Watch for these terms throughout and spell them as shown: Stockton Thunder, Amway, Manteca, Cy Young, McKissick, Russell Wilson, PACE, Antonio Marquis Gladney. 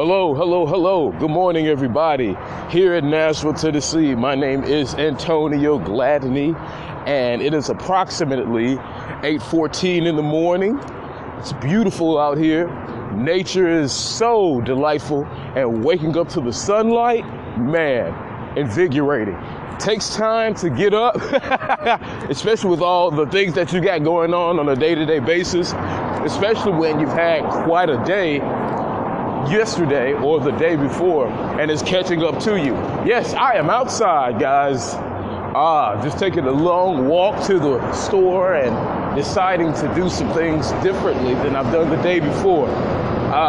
Hello. Good morning, everybody. Here in Nashville, Tennessee, my name is Antonio Gladney, and it is approximately 8:14 in the morning. It's beautiful out here. Nature is so delightful, and waking up to the sunlight, man, invigorating. Takes time to get up, especially with all the things that you got going on a day-to-day basis, especially when you've had quite a day yesterday or the day before, and it's catching up to you. Yes, I am outside, guys. Just taking a long walk to the store and deciding to do some things differently than I've done the day before.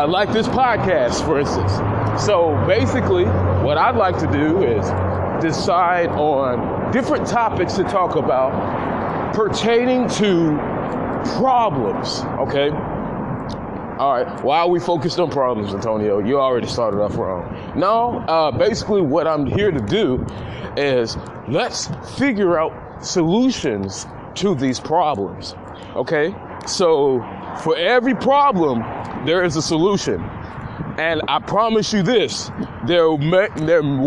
Like this podcast, for instance. So basically, what I'd like to do is decide on different topics to talk about pertaining to problems, okay? All right, why are we focused on problems, Antonio? You already started off wrong. No, basically what I'm here to do is let's figure out solutions to these problems, okay? So for every problem, there is a solution. And I promise you this, there are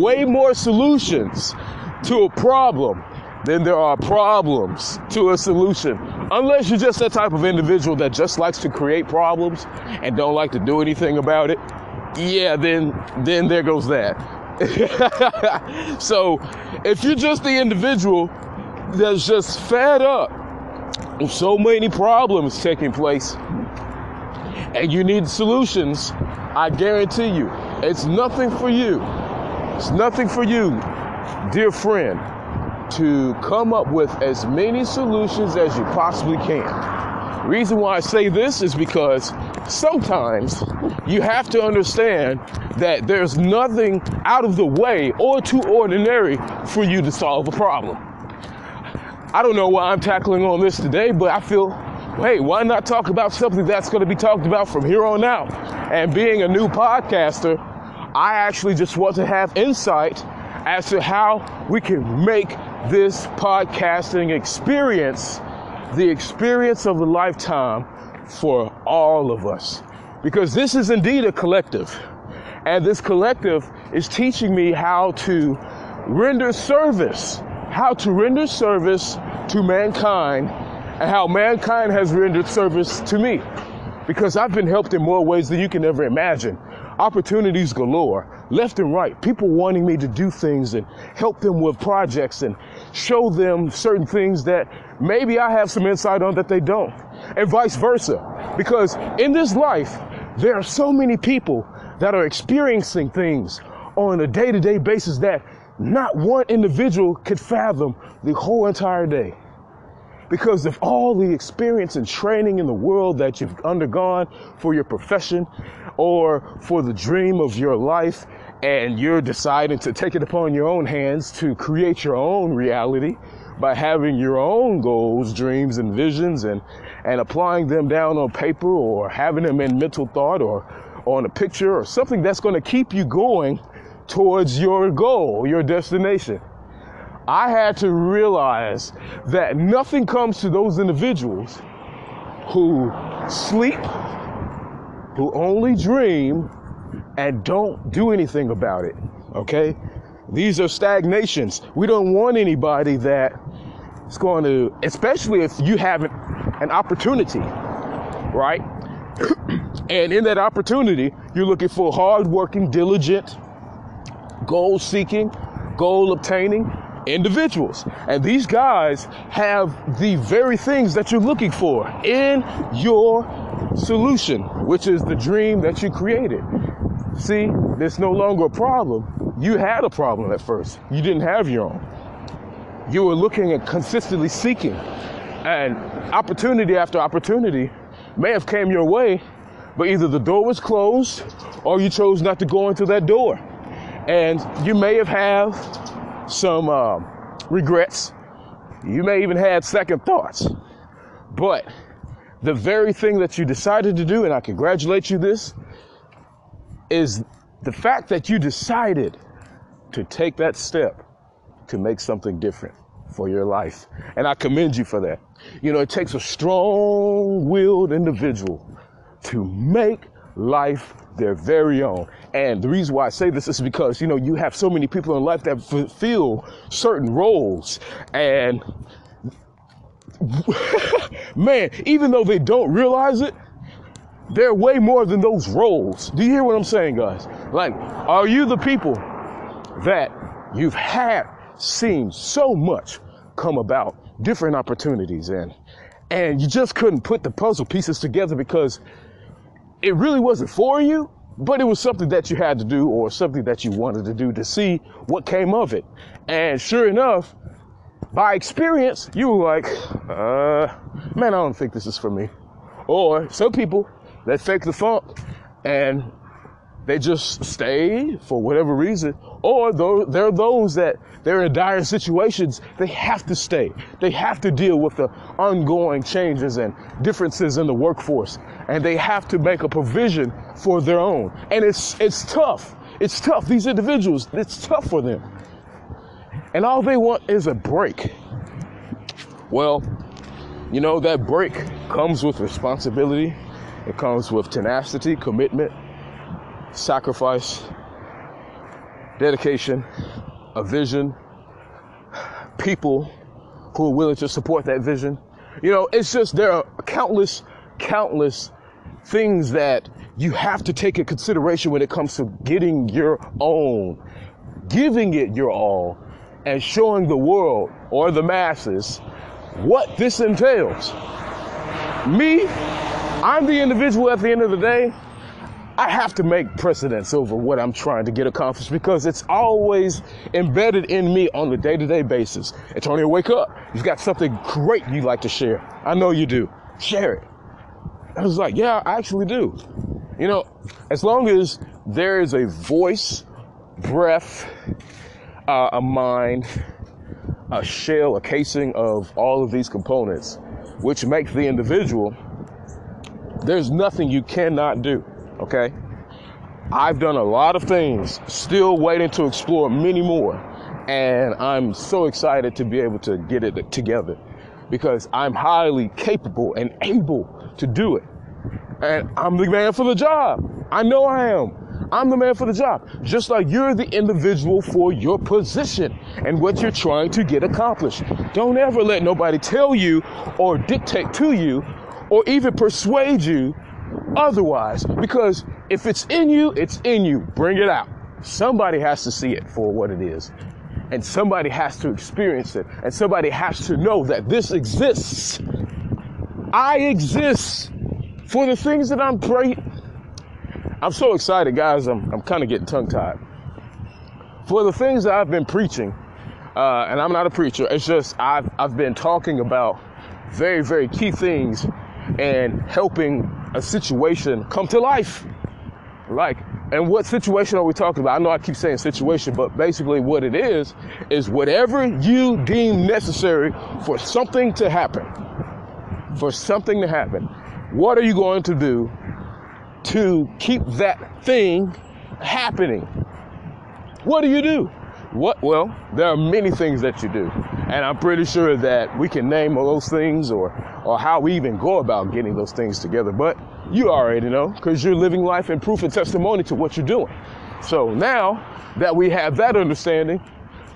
way more solutions to a problem then there are problems to a solution. Unless you're just that type of individual that just likes to create problems and don't like to do anything about it. Yeah, then there goes that. So if you're just the individual that's just fed up with so many problems taking place and you need solutions, I guarantee you, it's nothing for you. It's nothing for you, dear friend, to come up with as many solutions as you possibly can. Reason why I say this is because sometimes you have to understand that there's nothing out of the way or too ordinary for you to solve a problem. I don't know why I'm tackling on this today, but I feel, hey, why not talk about something that's going to be talked about from here on out? And being a new podcaster, I actually just want to have insight as to how we can make this podcasting experience the experience of a lifetime for all of us, because this is indeed a collective, and this collective is teaching me how to render service to mankind, and how mankind has rendered service to me, because I've been helped in more ways than you can ever imagine. Opportunities galore, left and right. People wanting me to do things and help them with projects and show them certain things that maybe I have some insight on that they don't, and vice versa. Because in this life, there are so many people that are experiencing things on a day-to-day basis that not one individual could fathom the whole entire day. Because of all the experience and training in the world that you've undergone for your profession or for the dream of your life, and you're deciding to take it upon your own hands to create your own reality by having your own goals, dreams, and visions and applying them down on paper or having them in mental thought or on a picture or something that's going to keep you going towards your goal, your destination. I had to realize that nothing comes to those individuals who sleep, who only dream, and don't do anything about it, okay? These are stagnations. We don't want anybody that's going to, especially if you have an opportunity, right? And in that opportunity, you're looking for hardworking, diligent, goal-seeking, goal-obtaining individuals, and these guys have the very things that you're looking for in your solution, which is the dream that you created. See, there's no longer a problem. You had a problem at first. You didn't have your own. You were looking and consistently seeking, and opportunity after opportunity may have came your way, but either the door was closed or you chose not to go into that door, and you may have some regrets. You may even have second thoughts. But the very thing that you decided to do, and I congratulate you this, is the fact that you decided to take that step to make something different for your life. And I commend you for that. You know, it takes a strong-willed individual to make life their very own. And the reason why I say this is because, you know, you have so many people in life that fulfill certain roles, and man, even though they don't realize it, they're way more than those roles. Do you hear what I'm saying, guys? Like, are you the people that you've had seen so much come about, different opportunities, and you just couldn't put the puzzle pieces together because it really wasn't for you, but it was something that you had to do or something that you wanted to do to see what came of it. And sure enough, by experience, you were like, man, I don't think this is for me. Or some people that fake the funk and they just stay for whatever reason. Or there are those that they're in dire situations. They have to stay. They have to deal with the ongoing changes and differences in the workforce. And they have to make a provision for their own. And it's tough. It's tough. These individuals, it's tough for them. And all they want is a break. Well, you know, that break comes with responsibility. It comes with tenacity, commitment, sacrifice, dedication, a vision, people who are willing to support that vision. You know, it's just, there are countless things that you have to take into consideration when it comes to getting your own, giving it your all, and showing the world or the masses what this entails. Me, I'm the individual at the end of the day. I have to make precedence over what I'm trying to get accomplished because it's always embedded in me on a day-to-day basis. Antonio, wake up. You've got something great you'd like to share. I know you do. Share it. I was like, yeah, I actually do. You know, as long as there is a voice, breath, a mind, a shell, a casing of all of these components, which makes the individual, there's nothing you cannot do. Okay, I've done a lot of things, still waiting to explore many more, and I'm so excited to be able to get it together because I'm highly capable and able to do it, and I'm the man for the job. I know I am. I'm the man for the job, just like you're the individual for your position and what you're trying to get accomplished. Don't ever let nobody tell you or dictate to you or even persuade you otherwise, because if it's in you, it's in you. Bring it out. Somebody has to see it for what it is, and somebody has to experience it, and somebody has to know that this exists. I exist for the things that I'm praying. I'm so excited, guys. I'm kind of getting tongue-tied. For the things that I've been preaching, and I'm not a preacher. It's just I've been talking about very, very key things and helping a situation come to life. Like, and what situation are we talking about? I know I keep saying situation, but basically what it is whatever you deem necessary for something to happen. For something to happen. What are you going to do to keep that thing happening? What do you do? What? Well, there are many things that you do. And I'm pretty sure that we can name all those things or how we even go about getting those things together. But you already know because you're living life in proof and testimony to what you're doing. So now that we have that understanding,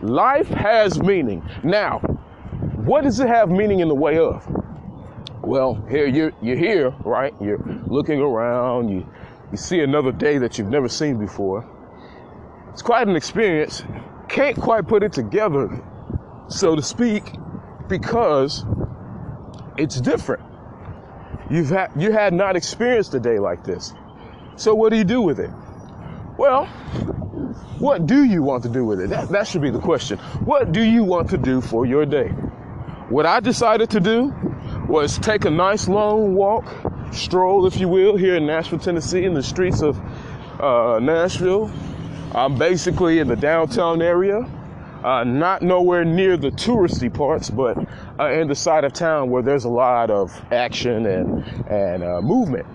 life has meaning. Now, what does it have meaning in the way of? Well, here you're here, right? You're looking around. You see another day that you've never seen before. It's quite an experience. Can't quite put it together, so to speak, because it's different. You had not experienced a day like this. So what do you do with it? Well, what do you want to do with it? That should be the question. What do you want to do for your day? What I decided to do was take a nice long walk, stroll, if you will, here in Nashville, Tennessee, in the streets of Nashville. I'm basically in the downtown area. Not nowhere near the touristy parts, but in the side of town where there's a lot of action and movement.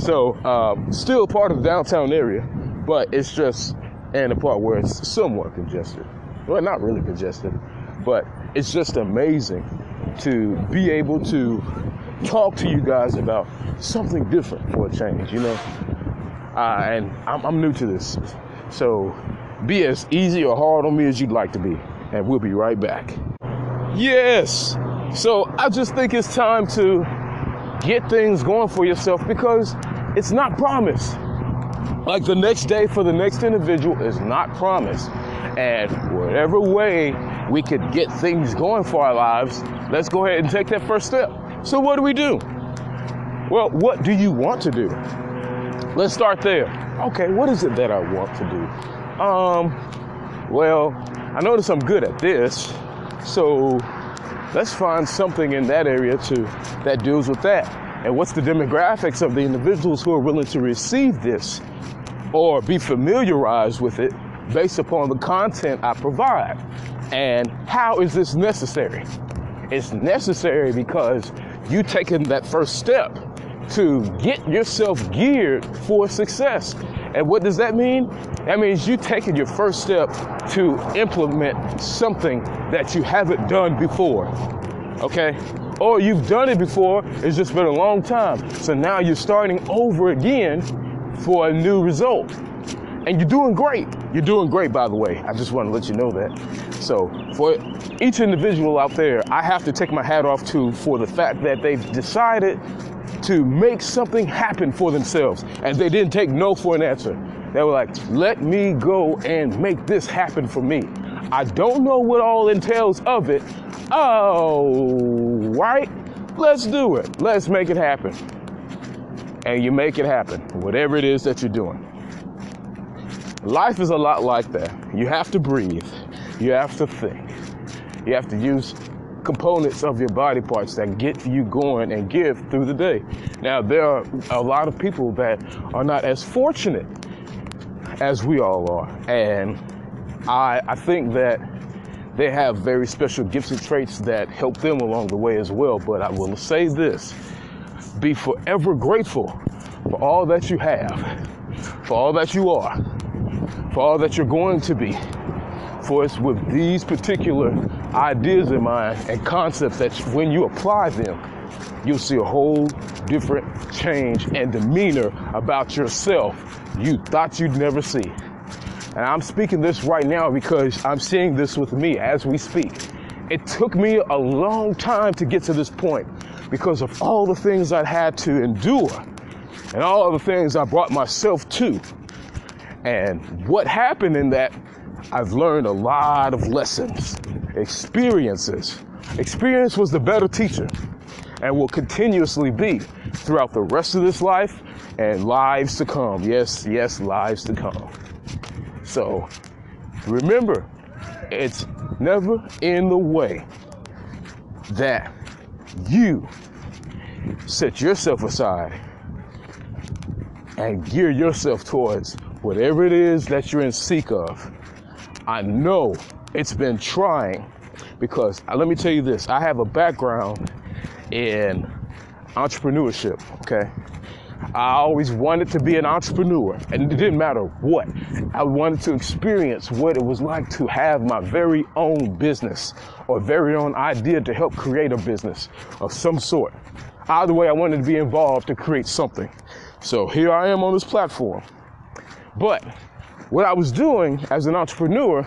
So still part of the downtown area, but it's just in the part where it's somewhat congested. Well, not really congested, but it's just amazing to be able to talk to you guys about something different for a change, you know. And I'm new to this, so be as easy or hard on me as you'd like to be, and we'll be right back. Yes, so I just think it's time to get things going for yourself, because it's not promised. Like, the next day for the next individual is not promised. And whatever way we could get things going for our lives, let's go ahead and take that first step. So what do we do? Well, what do you want to do? Let's start there. Okay, what is it that I want to do? Well, I notice I'm good at this, so let's find something in that area too that deals with that. And what's the demographics of the individuals who are willing to receive this or be familiarized with it based upon the content I provide? And how is this necessary? It's necessary because you taking that first step to get yourself geared for success. And what does that mean? That means you taking your first step to implement something that you haven't done before, okay? Or you've done it before, it's just been a long time. So now you're starting over again for a new result. And you're doing great. You're doing great, by the way. I just want to let you know that. So for each individual out there, I have to take my hat off to for the fact that they've decided to make something happen for themselves. And they didn't take no for an answer. They were like, let me go and make this happen for me. I don't know what all entails of it. Oh, right. Let's do it. Let's make it happen. And you make it happen, whatever it is that you're doing. Life is a lot like that. You have to breathe. You have to think. You have to use components of your body parts that get you going and give through the day. Now, there are a lot of people that are not as fortunate as we all are. And I think that they have very special gifts and traits that help them along the way as well. But I will say this, be forever grateful for all that you have, for all that you are, for all that you're going to be. For it's with these particular ideas in mind and concepts that when you apply them, you'll see a whole different change and demeanor about yourself you thought you'd never see. And I'm speaking this right now because I'm seeing this with me as we speak. It took me a long time to get to this point because of all the things I'd had to endure and all of the things I brought myself to. And what happened in that, I've learned a lot of lessons, experiences. Experience was the better teacher and will continuously be throughout the rest of this life and lives to come. Yes, yes, lives to come. So remember, it's never in the way that you set yourself aside and gear yourself towards whatever it is that you're in seek of. I know it's been trying because let me tell you this. I have a background in entrepreneurship, okay? I always wanted to be an entrepreneur, and it didn't matter what. I wanted to experience what it was like to have my very own business or very own idea to help create a business of some sort. Either way, I wanted to be involved to create something. So here I am on this platform. But what I was doing as an entrepreneur,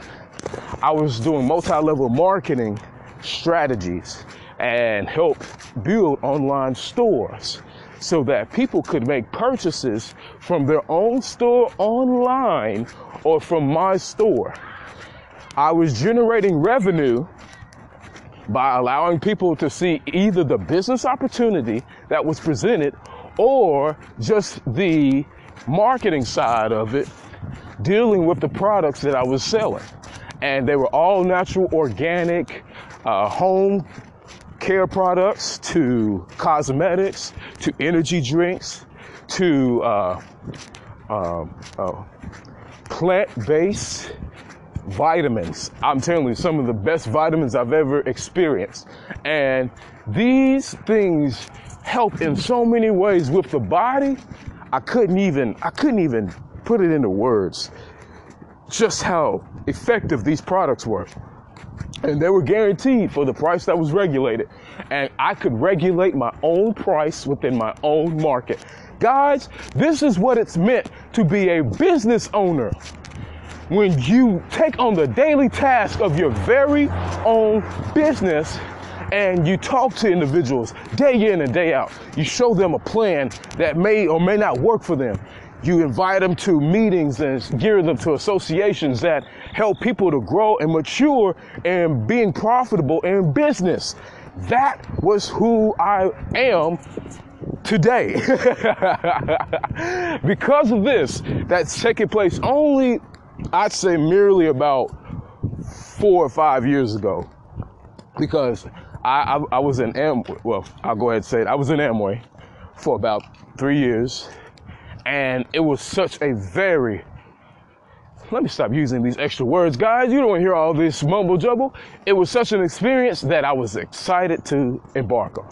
I was doing multi-level marketing strategies and helped build online stores so that people could make purchases from their own store online or from my store. I was generating revenue by allowing people to see either the business opportunity that was presented or just the marketing side of it, dealing with the products that I was selling. And they were all natural, organic, home care products, to cosmetics, to energy drinks, to plant-based vitamins. I'm telling you, some of the best vitamins I've ever experienced. And these things help in so many ways with the body. I couldn't even put it into words just how effective these products were. and they were guaranteed for the price that was regulated. And I could regulate my own price within my own market. Guys, this is what it's meant to be a business owner. When you take on the daily task of your very own business and you talk to individuals day in and day out, you show them a plan that may or may not work for them. You invite them to meetings and gear them to associations that help people to grow and mature and being profitable in business. That was who I am today. Because of this, that's taking place only, I'd say, merely about 4 or 5 years ago, because I was in Amway. Well, I'll go ahead and say it. I was in Amway for about 3 years. And it was such a very, let me stop using these extra words, guys. You don't want to hear all this mumble jumble. It was such an experience that I was excited to embark on.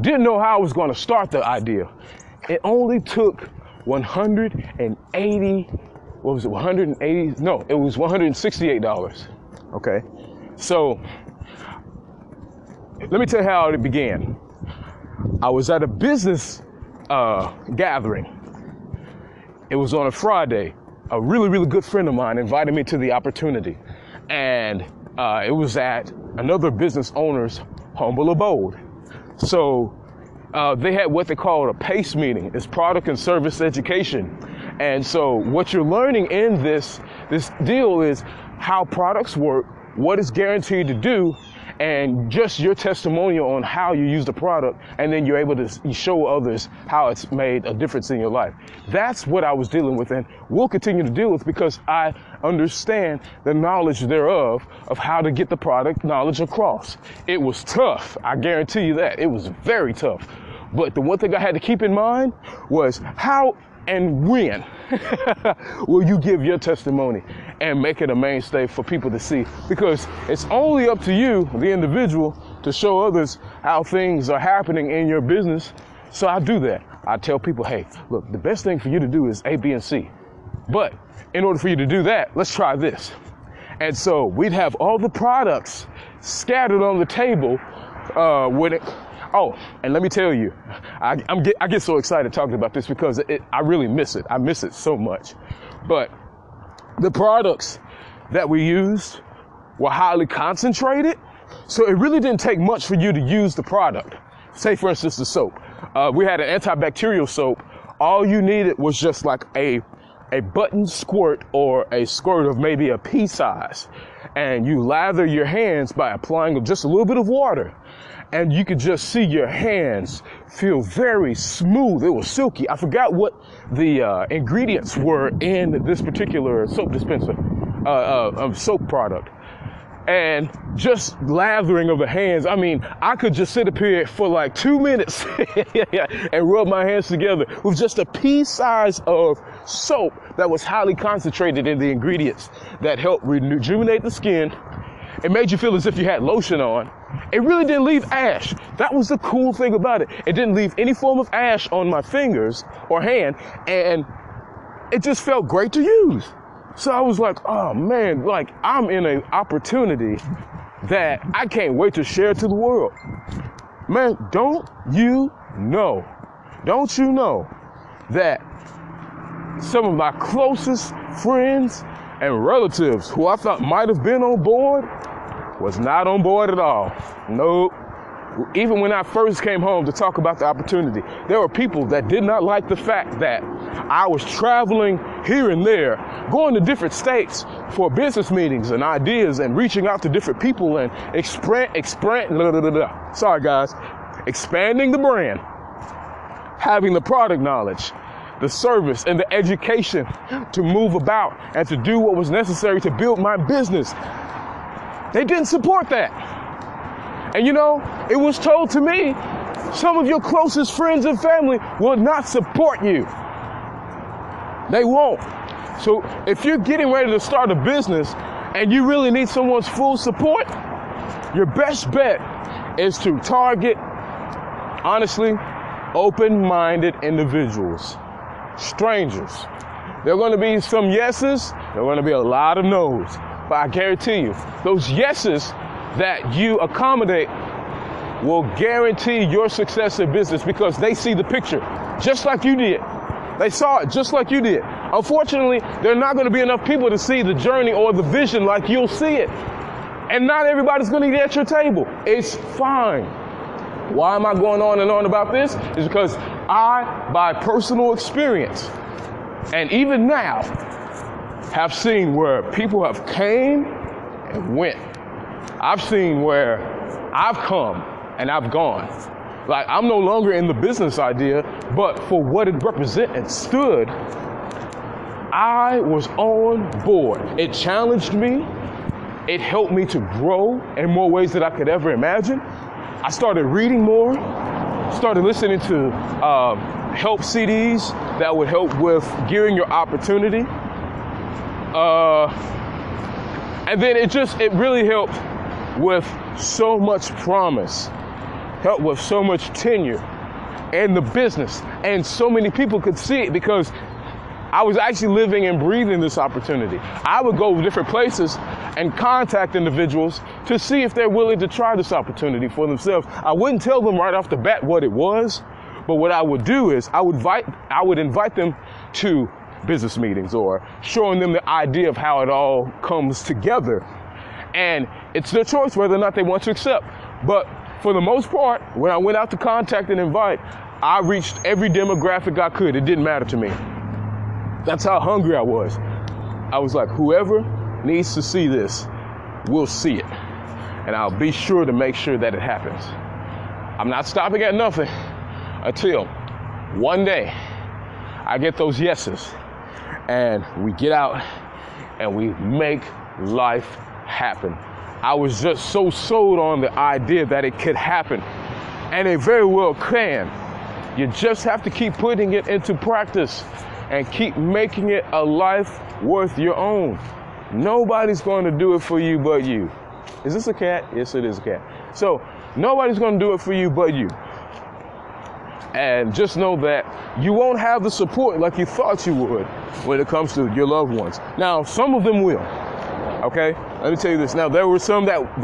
Didn't know how I was going to start the idea. It only took 168 dollars. Okay, so let me tell you how it began. I was at a business gathering. It was on a Friday. A really, really good friend of mine invited me to the opportunity, and it was at another business owner's humble abode. So they had what they called a PACE meeting. It's product and service education. And so what you're learning in this deal is how products work, what it's guaranteed to do, and just your testimonial on how you use the product, and then you're able to show others how it's made a difference in your life. That's what I was dealing with and will continue to deal with, because I understand the knowledge thereof of how to get the product knowledge across. It was tough. I guarantee you that. It was very tough. But the one thing I had to keep in mind was how and when will you give your testimony and make it a mainstay for people to see? Because it's only up to you, the individual, to show others how things are happening in your business. So I do that. I tell people, hey, look, the best thing for you to do is A, B, and C. But in order for you to do that, let's try this. And so we'd have all the products scattered on the table with it. Oh, and let me tell you, I get so excited talking about this because I really miss it. I miss it so much. But the products that we used were highly concentrated, so it really didn't take much for you to use the product. Say, for instance, the soap. We had an antibacterial soap. All you needed was just like a button squirt or a squirt of maybe a pea size. And you lather your hands by applying just a little bit of water. And you could just see your hands feel very smooth. It was silky. I forgot what the ingredients were in this particular soap dispenser, soap product. And just lathering of the hands. I mean, I could just sit up here for like 2 minutes and rub my hands together with just a pea size of soap that was highly concentrated in the ingredients that helped rejuvenate the skin. It made you feel as if you had lotion on. It really didn't leave ash. That was the cool thing about it. It didn't leave any form of ash on my fingers or hand, and it just felt great to use. So I was like, oh man, like I'm in an opportunity that I can't wait to share to the world. Man, don't you know that some of my closest friends and relatives who I thought might have been on board was not on board at all. Nope. Even when I first came home to talk about the opportunity, there were people that did not like the fact that I was traveling here and there, going to different states for business meetings and ideas and reaching out to different people and expanding the brand, having the product knowledge, the service, and the education to move about and to do what was necessary to build my business. They didn't support that. And you know, it was told to me, some of your closest friends and family will not support you. They won't. So if you're getting ready to start a business and you really need someone's full support, your best bet is to target, honestly, open-minded individuals, strangers. There are going to be some yeses, there are going to be a lot of no's. But I guarantee you, those yeses that you accommodate will guarantee your success in business because they see the picture just like you did. They saw it just like you did. Unfortunately, there are not going to be enough people to see the journey or the vision like you'll see it. And not everybody's going to eat at your table. It's fine. Why am I going on and on about this? It's because I, by personal experience, and even now, have seen where people have came and went. I've seen where I've come and I've gone. Like, I'm no longer in the business idea, but for what it represented and stood, I was on board. It challenged me. It helped me to grow in more ways than I could ever imagine. I started reading more, started listening to help CDs that would help with gearing your opportunity. And then it really helped with so much promise, helped with so much tenure in the business. And so many people could see it because I was actually living and breathing this opportunity. I would go to different places and contact individuals to see if they're willing to try this opportunity for themselves. I wouldn't tell them right off the bat what it was, but what I would do is I would invite them to business meetings or showing them the idea of how it all comes together. And it's their choice whether or not they want to accept. But for the most part, when I went out to contact and invite, I reached every demographic I could. It didn't matter to me. That's how hungry I was. I was like, whoever needs to see this will see it. And I'll be sure to make sure that it happens. I'm not stopping at nothing until one day I get those yeses and we get out and we make life happen. I was just so sold on the idea that it could happen, and it very well can. You just have to keep putting it into practice and keep making it a life worth your own. Nobody's going to do it for you but you. Is this a cat? Yes, it is a cat. So nobody's going to do it for you but you. And just know that you won't have the support like you thought you would when it comes to your loved ones. Now, some of them will. Okay, let me tell you this. Now, there were some that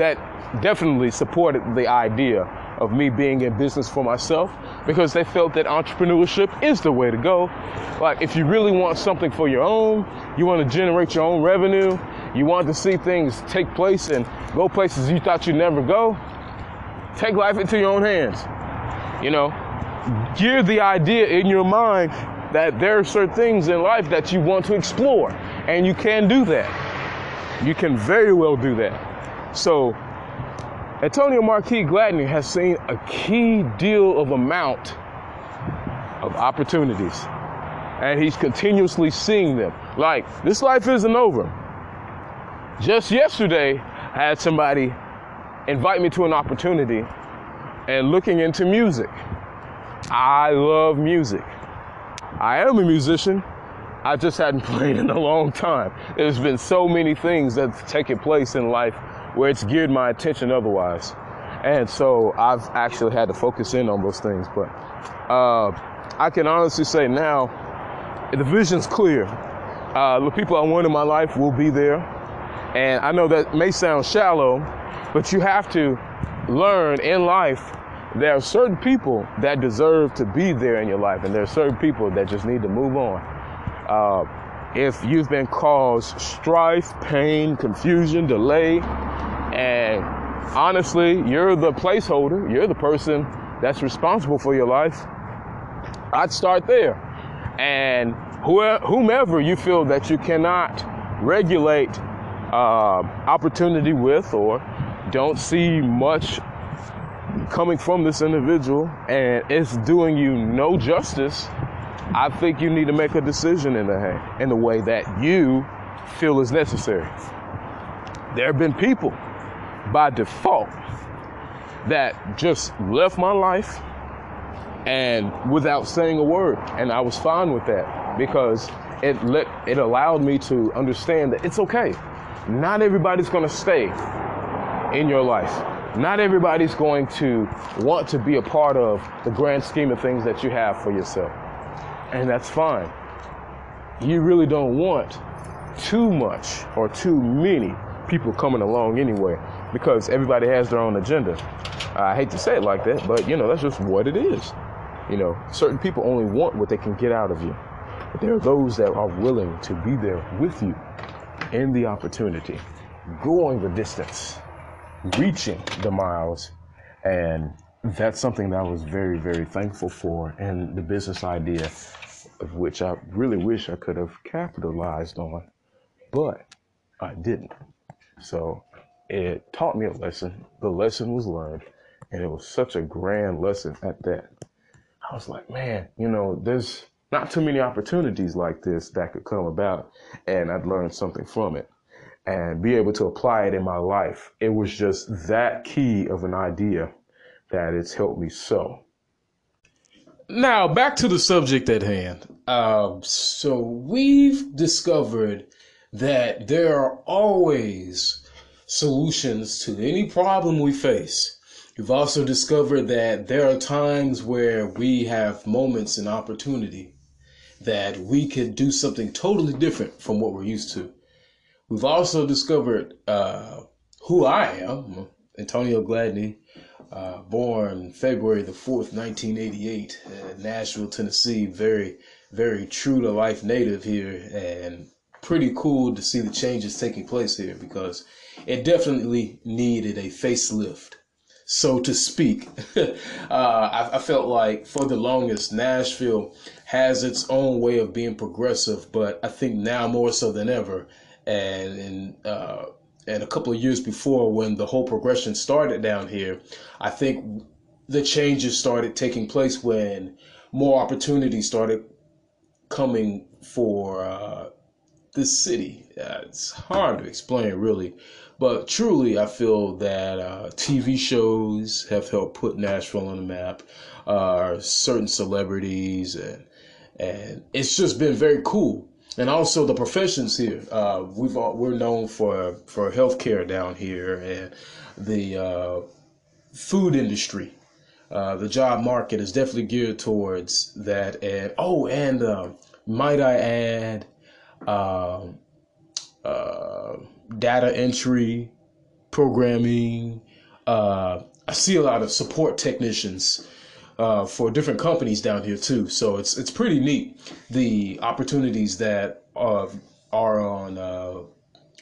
definitely supported the idea of me being in business for myself because they felt that entrepreneurship is the way to go. Like, if you really want something for your own, you want to generate your own revenue, you want to see things take place and go places you thought you'd never go, take life into your own hands. You know, gear the idea in your mind that there are certain things in life that you want to explore, and you can do that. You can very well do that. So Antonio Marquis Gladney has seen a key deal of amount of opportunities, and he's continuously seeing them. Like, this life isn't over. Just yesterday, I had somebody invite me to an opportunity and looking into music. I love music. I am a musician. I just hadn't played in a long time. There's been so many things that's taken place in life where it's geared my attention otherwise. And so I've actually had to focus in on those things. But I can honestly say now, the vision's clear. The people I want in my life will be there. And I know that may sound shallow, but you have to learn in life there are certain people that deserve to be there in your life, and there are certain people that just need to move on. If you've been caused strife, pain, confusion, delay, and honestly, you're the placeholder, you're the person that's responsible for your life, I'd start there. And whomever you feel that you cannot regulate opportunity with or don't see much coming from this individual and it's doing you no justice, I think you need to make a decision in the way that you feel is necessary. There have been people by default that just left my life and without saying a word, and I was fine with that because it allowed me to understand that it's okay. Not everybody's going to stay in your life. Not everybody's going to want to be a part of the grand scheme of things that you have for yourself. And that's fine. You really don't want too much or too many people coming along anyway, because everybody has their own agenda. I hate to say it like that, but, you know, that's just what it is. You know, certain people only want what they can get out of you. But there are those that are willing to be there with you in the opportunity, going the distance, reaching the miles. And that's something that I was very, very thankful for, and the business idea of which I really wish I could have capitalized on, but I didn't. So it taught me a lesson. The lesson was learned, and it was such a grand lesson at that. I was like, man, you know, there's not too many opportunities like this that could come about, and I'd learn something from it and be able to apply it in my life. It was just that key of an idea that it's helped me so. Now, back to the subject at hand. So we've discovered that there are always solutions to any problem we face. We've also discovered that there are times where we have moments and opportunity that we can do something totally different from what we're used to. We've also discovered who I am, Antonio Gladney, born February the 4th, 1988, Nashville, Tennessee. Very, very true to life native here, and pretty cool to see the changes taking place here, because it definitely needed a facelift, so to speak. I felt like for the longest, Nashville has its own way of being progressive, but I think now more so than ever, and a couple of years before, when the whole progression started down here, I think the changes started taking place when more opportunities started coming for this city. It's hard to explain, really, but truly I feel that TV shows have helped put Nashville on the map, certain celebrities, and it's just been very cool. And also the professions here. We're known for healthcare down here, and the food industry. The job market is definitely geared towards that. And might I add, data entry, programming. I see a lot of support technicians for different companies down here too, so it's pretty neat, the opportunities that are on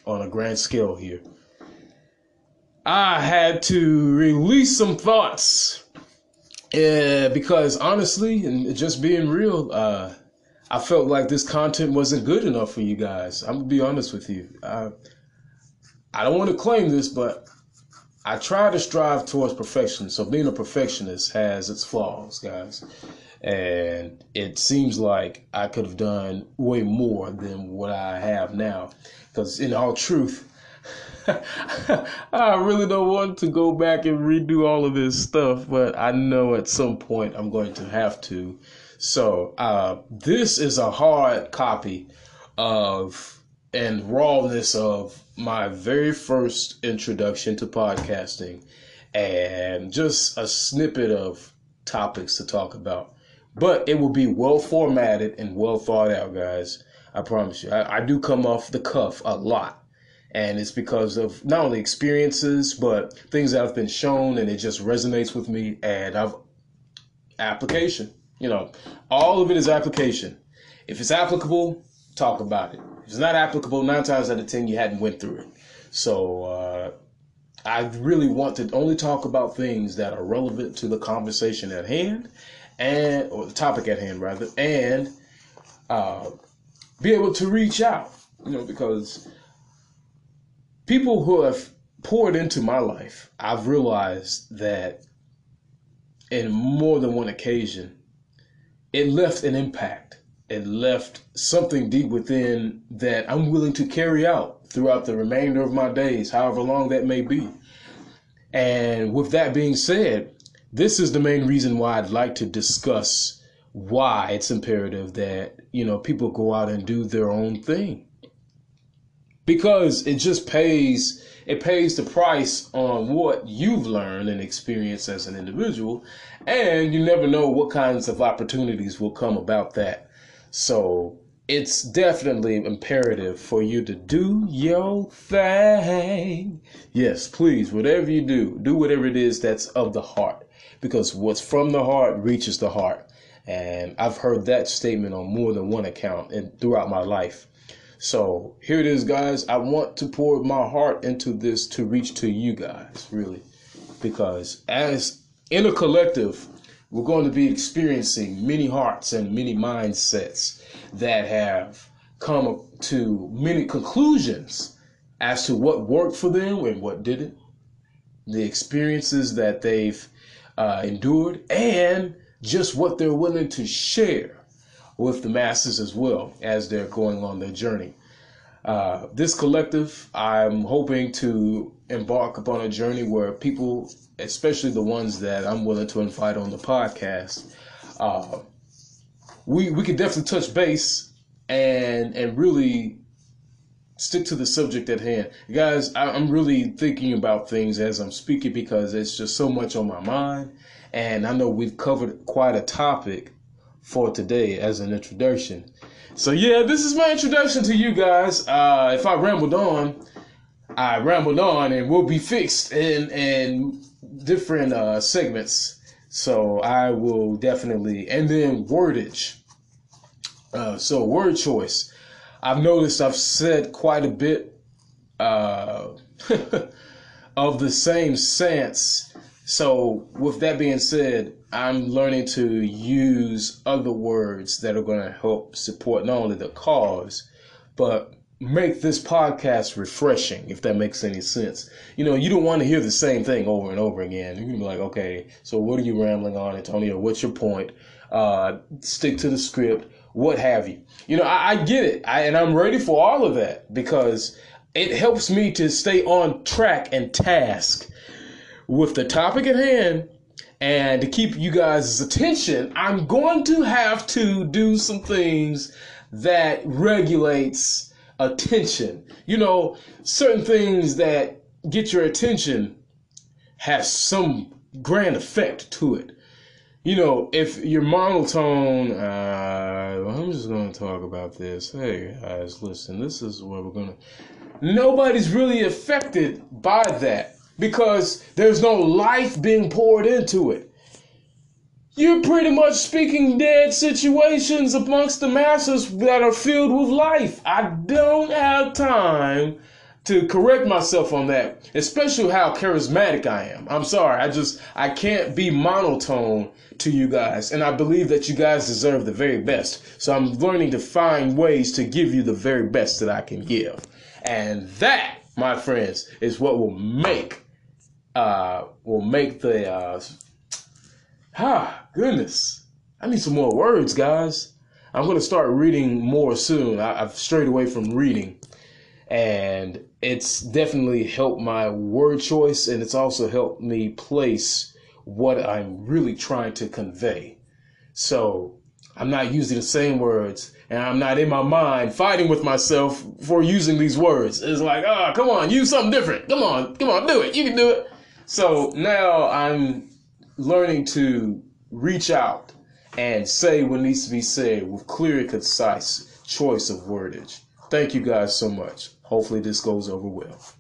a grand scale here. I had to release some thoughts, because honestly, and just being real, I felt like this content wasn't good enough for you guys. I'm gonna be honest with you. I don't want to claim this, but I try to strive towards perfection, so being a perfectionist has its flaws, guys. And it seems like I could have done way more than what I have now, because in all truth, I really don't want to go back and redo all of this stuff, but I know at some point I'm going to have to. So this is a hard copy of and rawness of my very first introduction to podcasting, and just a snippet of topics to talk about, but it will be well formatted and well thought out, guys. I promise you. I do come off the cuff a lot, and it's because of not only experiences, but things that I've been shown, and it just resonates with me. And I've application, you know, all of it is application. If it's applicable, talk about it. If it's not applicable, 9 times out of 10 you hadn't went through it. So I really want to only talk about things that are relevant to the conversation at hand, and or the topic at hand rather, and be able to reach out, you know, because people who have poured into my life, I've realized that in more than one occasion, it left an impact. It left something deep within that I'm willing to carry out throughout the remainder of my days, however long that may be. And with that being said, this is the main reason why I'd like to discuss why it's imperative that, you know, people go out and do their own thing, because it just pays the price on what you've learned and experienced as an individual, and you never know what kinds of opportunities will come about that. So it's definitely imperative for you to do your thing. Yes, please, whatever you do, do whatever it is that's of the heart, because what's from the heart reaches the heart. And I've heard that statement on more than one account and throughout my life. So here it is, guys. I want to pour my heart into this to reach to you guys, really, because as in a collective, we're going to be experiencing many hearts and many mindsets that have come to many conclusions as to what worked for them and what didn't, the experiences that they've endured, and just what they're willing to share with the masses as well as they're going on their journey. This collective, I'm hoping to embark upon a journey where people, especially the ones that I'm willing to invite on the podcast, we could definitely touch base and really stick to the subject at hand. Guys, I'm really thinking about things as I'm speaking because it's just so much on my mind. And I know we've covered quite a topic for today as an introduction. So yeah, this is my introduction to you guys. If I rambled on and will be fixed in different segments. So I will definitely, and then wordage. So word choice. I've noticed I've said quite a bit of the same sense. So with that being said, I'm learning to use other words that are going to help support not only the cause, but make this podcast refreshing, if that makes any sense. You know, you don't want to hear the same thing over and over again. You're going to be like, okay, so what are you rambling on, Antonio? What's your point? Stick to the script, what have you. You know, I get it, and I'm ready for all of that because it helps me to stay on track and task with the topic at hand. And to keep you guys' attention, I'm going to have to do some things that regulates attention. You know, certain things that get your attention have some grand effect to it. You know, if your monotone, I'm just going to talk about this. Hey guys, listen, this is what we're going to... Nobody's really affected by that because there's no life being poured into it. You're pretty much speaking dead situations amongst the masses that are filled with life. I don't have time to correct myself on that, especially how charismatic I am. I'm sorry. I can't be monotone to you guys. And I believe that you guys deserve the very best. So I'm learning to find ways to give you the very best that I can give. And that, my friends, is what will make the, goodness. I need some more words, guys. I'm going to start reading more soon. I've strayed away from reading. And it's definitely helped my word choice. And it's also helped me place what I'm really trying to convey. So I'm not using the same words. And I'm not in my mind fighting with myself for using these words. It's like, come on, use something different. Come on, do it. You can do it. So now I'm learning to reach out and say what needs to be said with clear and concise choice of wordage. Thank you guys so much. Hopefully this goes over well.